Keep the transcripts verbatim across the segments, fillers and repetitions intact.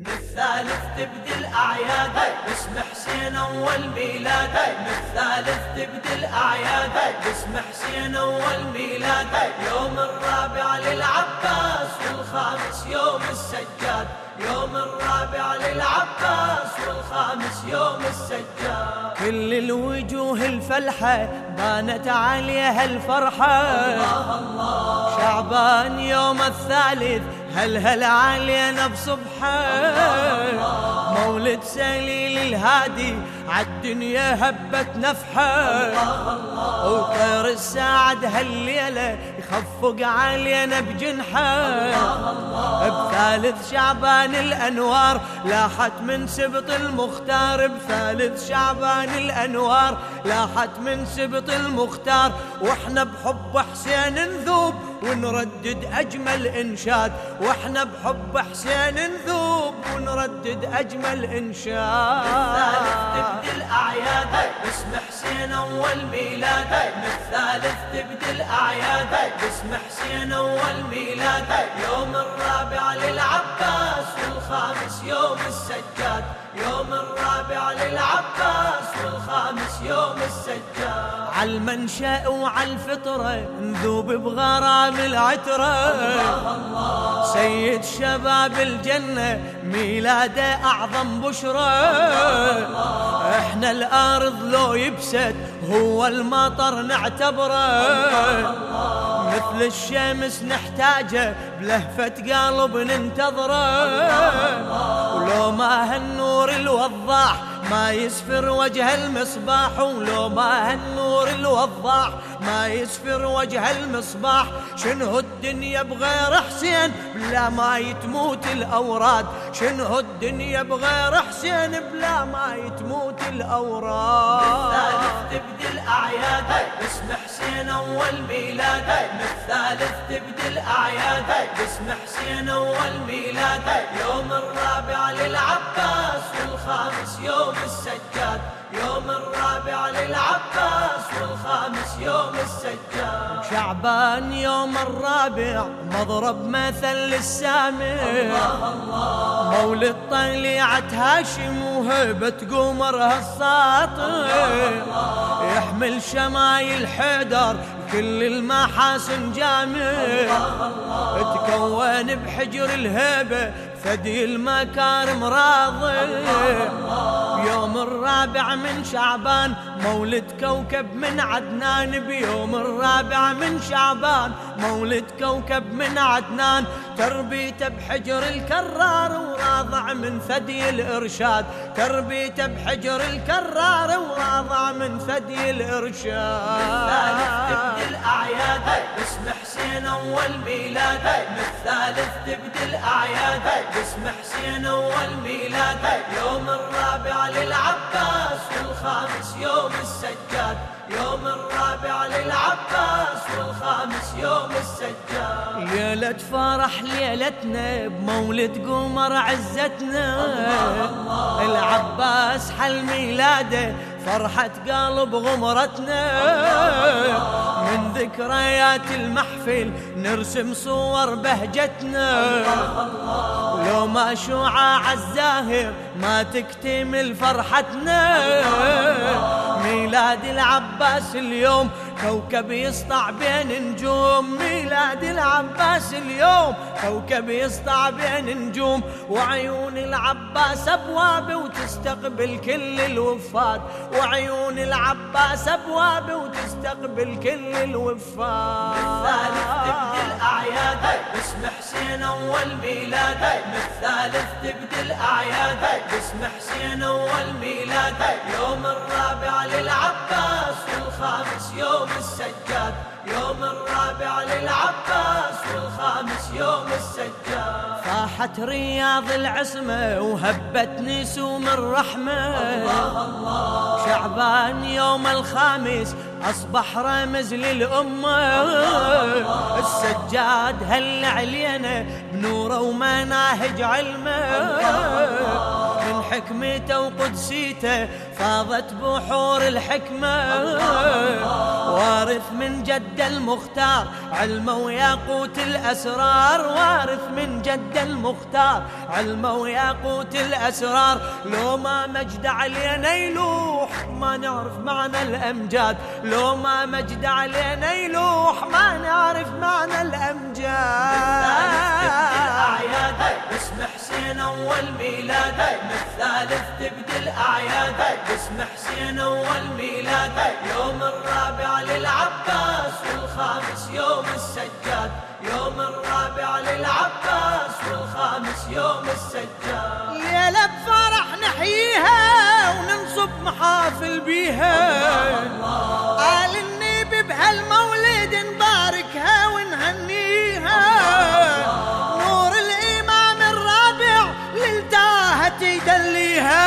من الثالث تبدي الأعياد باسم حسين أول ميلاد، من الثالث تبدي الأعياد باسم حسين أول ميلاد، يوم الرابع للعباس والخامس يوم السجاد، يوم الرابع للعباس والخامس يوم السجاد. كل الوجوه الفلحة بانت عليها الفرحة، الله الله شعبان يوم الثالث هل هل علينا بصبحه، مولد سليل الهادي عالدنيا هبت نفحه، وطير السعد هالليله يخفق علينا بجنحه، بثالث شعبان الانوار لاحت من سبط المختار، بثالث شعبان الانوار لاحت من سبط المختار، واحنا بحب حسين نذوب ونردد أجمل إنشاد، وإحنا بحب حسين نذوب ونردد أجمل إنشاد. بالثالث تبدي الأعياد باسم حسين أول ميلاد، بالثالث تبدي الأعياد باسم حسين أول ميلاد، يوم الرابع للعباس والخامس يوم السجاد، يوم الرابع للعباس والخامس يوم السجاد. عالمنشأ وعالفطرة نذوب بغرام العترة، سيد شباب الجنة ميلاده أعظم بشرة، احنا الأرض لو يبسد هو المطر نعتبره، مثل الشمس نحتاجه بلهفة قلب ننتظره، ولو ما هالنور الوضاح ما يسفر وجه المصباح، ولو ما هالنور الوضاح ما يسفر وجه المصباح، شنه الدنيا بغير حسين بلا ما يتموت الأوراد، شنه الدنيا بغير حسين بلا ما يتموت الأوراد. بالثالث تبدي الأعياد باسم حسين أول ميلاد، بالثالث تبدي الأعياد باسم حسين أول ميلاد، يوم الرابع للعباس والخامس يوم السجاد، يوم الرابع للعباس والخامس يوم السجاد. شعبان يوم الرابع مضرب مثل للسامع، الله الله مولد طليعة هاشم وهبة قمرها الساطع، يحمل شمايل حيدر كل المحاسن جامع، تكون بحجر الهيبة ثدي المكارم راضي، يوم الرابع من شعبان مولد كوكب من عدنان، بيوم الرابع من شعبان مولد كوكب من عدنان، تربيته بحجر الكرار وراضع من ثدي الإرشاد، تربيته بحجر الكرار وراضع من ثدي الإرشاد. الأعياد باسم حسين أول ميلاد، بالثالث تبدي الأعياد باسم حسين أول ميلاد، يوم الرابع للعباس والخامس يوم السجاد، يوم الرابع للعباس والخامس يوم السجاد. ليلة فرح ليلتنا بمولد قمر عزتنا، العباس حل ميلاده فرحة قلب غمرتنا، من ذكريات المحفل نرسم صور بهجتنا، لو ما شعاع الزاهر ما تكتمل فرحتنا، ميلاد العباس اليوم كوكب يسطع بين نجوم، ميلاد العباس اليوم كوكب يسطع بين نجوم، وعيون العباس أبوابه وتستقبل كل الوفات، وعيون العباس أبوابه وتستقبل كل الوفات. بالثالث تبدي الأعياد باسم حسين أول ميلاد، بالثالث تبدي الأعياد باسم حسين أول ميلاد، يوم الرابع للعباس والخامس يوم السجاد، يوم الرابع للعباس والخامس يوم السجاد. فاحت رياض العصمة وهبت نسوم الرحمة، الله الله شعبان يوم الخامس أصبح رمز للأمة، السجاد هل علينا بنوره ومناهج علمه، من حكمته وقدسيته فاضت بحور الحكمة، وارث من جد المختار علم وياقوت الأسرار، وارث من جد المختار علم وياقوت الأسرار. لو ما مجد علينا يلوح ما نعرف معنى الأمجاد، لو ما مجد علينا يلوح ما نعرف معنى الأمجاد. اسم حسين أول ميلاد الثالث تبدي الأعياد، اسم حسين أول ميلاد يوم الرابع للعباس والخامس يوم السجاد، يوم الرابع للعباس والخامس يوم السجاد. ليلة بفرح نحييها وننصب محافل بيها، قال النبي بهالمولد نباركها ونهنيها، نور الإمام الرابع للتاهت يدليها،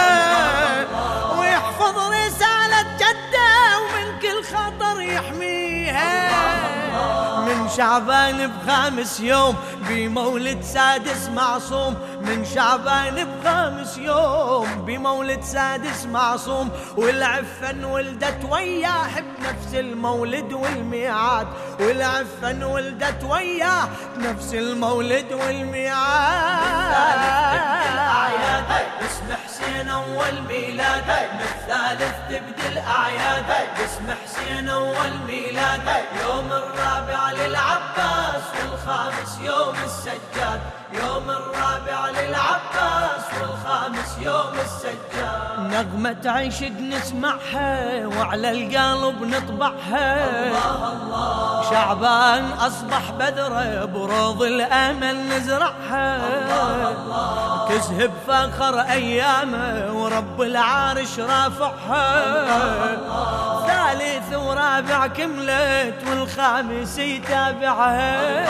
من شعبان بخامس يوم بمولد سادس معصوم، من شعبان بخامس يوم بمولد سادس معصوم. والعفن ولدت وياه بنفس المولد والميعاد، والعفن ولدت وياه بنفس المولد والميعاد. اسم حسين أول ميلاد بالثالث تبدي الأعياد، اسم حسين أول ميلاد يوم الرابع للعباس والخامس يوم السجاد، يوم الرابع للعباس والخامس يوم السجاد. نغمة عشق نسمعها وعلى القلب نطبعها، الله الله شعبان أصبح بذرة بروض الأمل نزرعها، الله الله تزهب فخر أيامه ورب العرش رافعها، الله الله ثالث ورابع كملت والخامس يتابعها،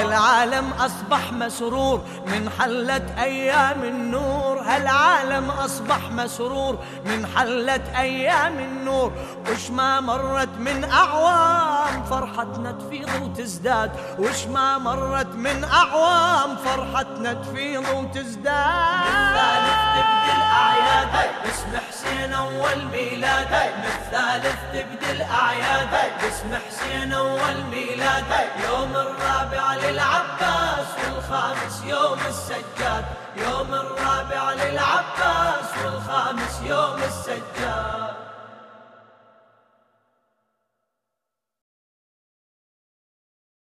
هالعالم أصبح مسرور من حلت أيام النور، هالعالم أصبح مسرور من حلت أيام النور. وش ما مرت من أعوام فرحتنا تفيض وتزداد، وش ما مرت من أعوام فرحتنا تفيض وتزداد. بالثالث تبدي الأعياد، اسم حسين أول ميلاد، بالثالث تبدي الأعياد، اسم حسين أول ميلاد يوم الرابع للعباس والخامس يوم السجاد، يوم الرابع للعباس والخامس يوم السجاد.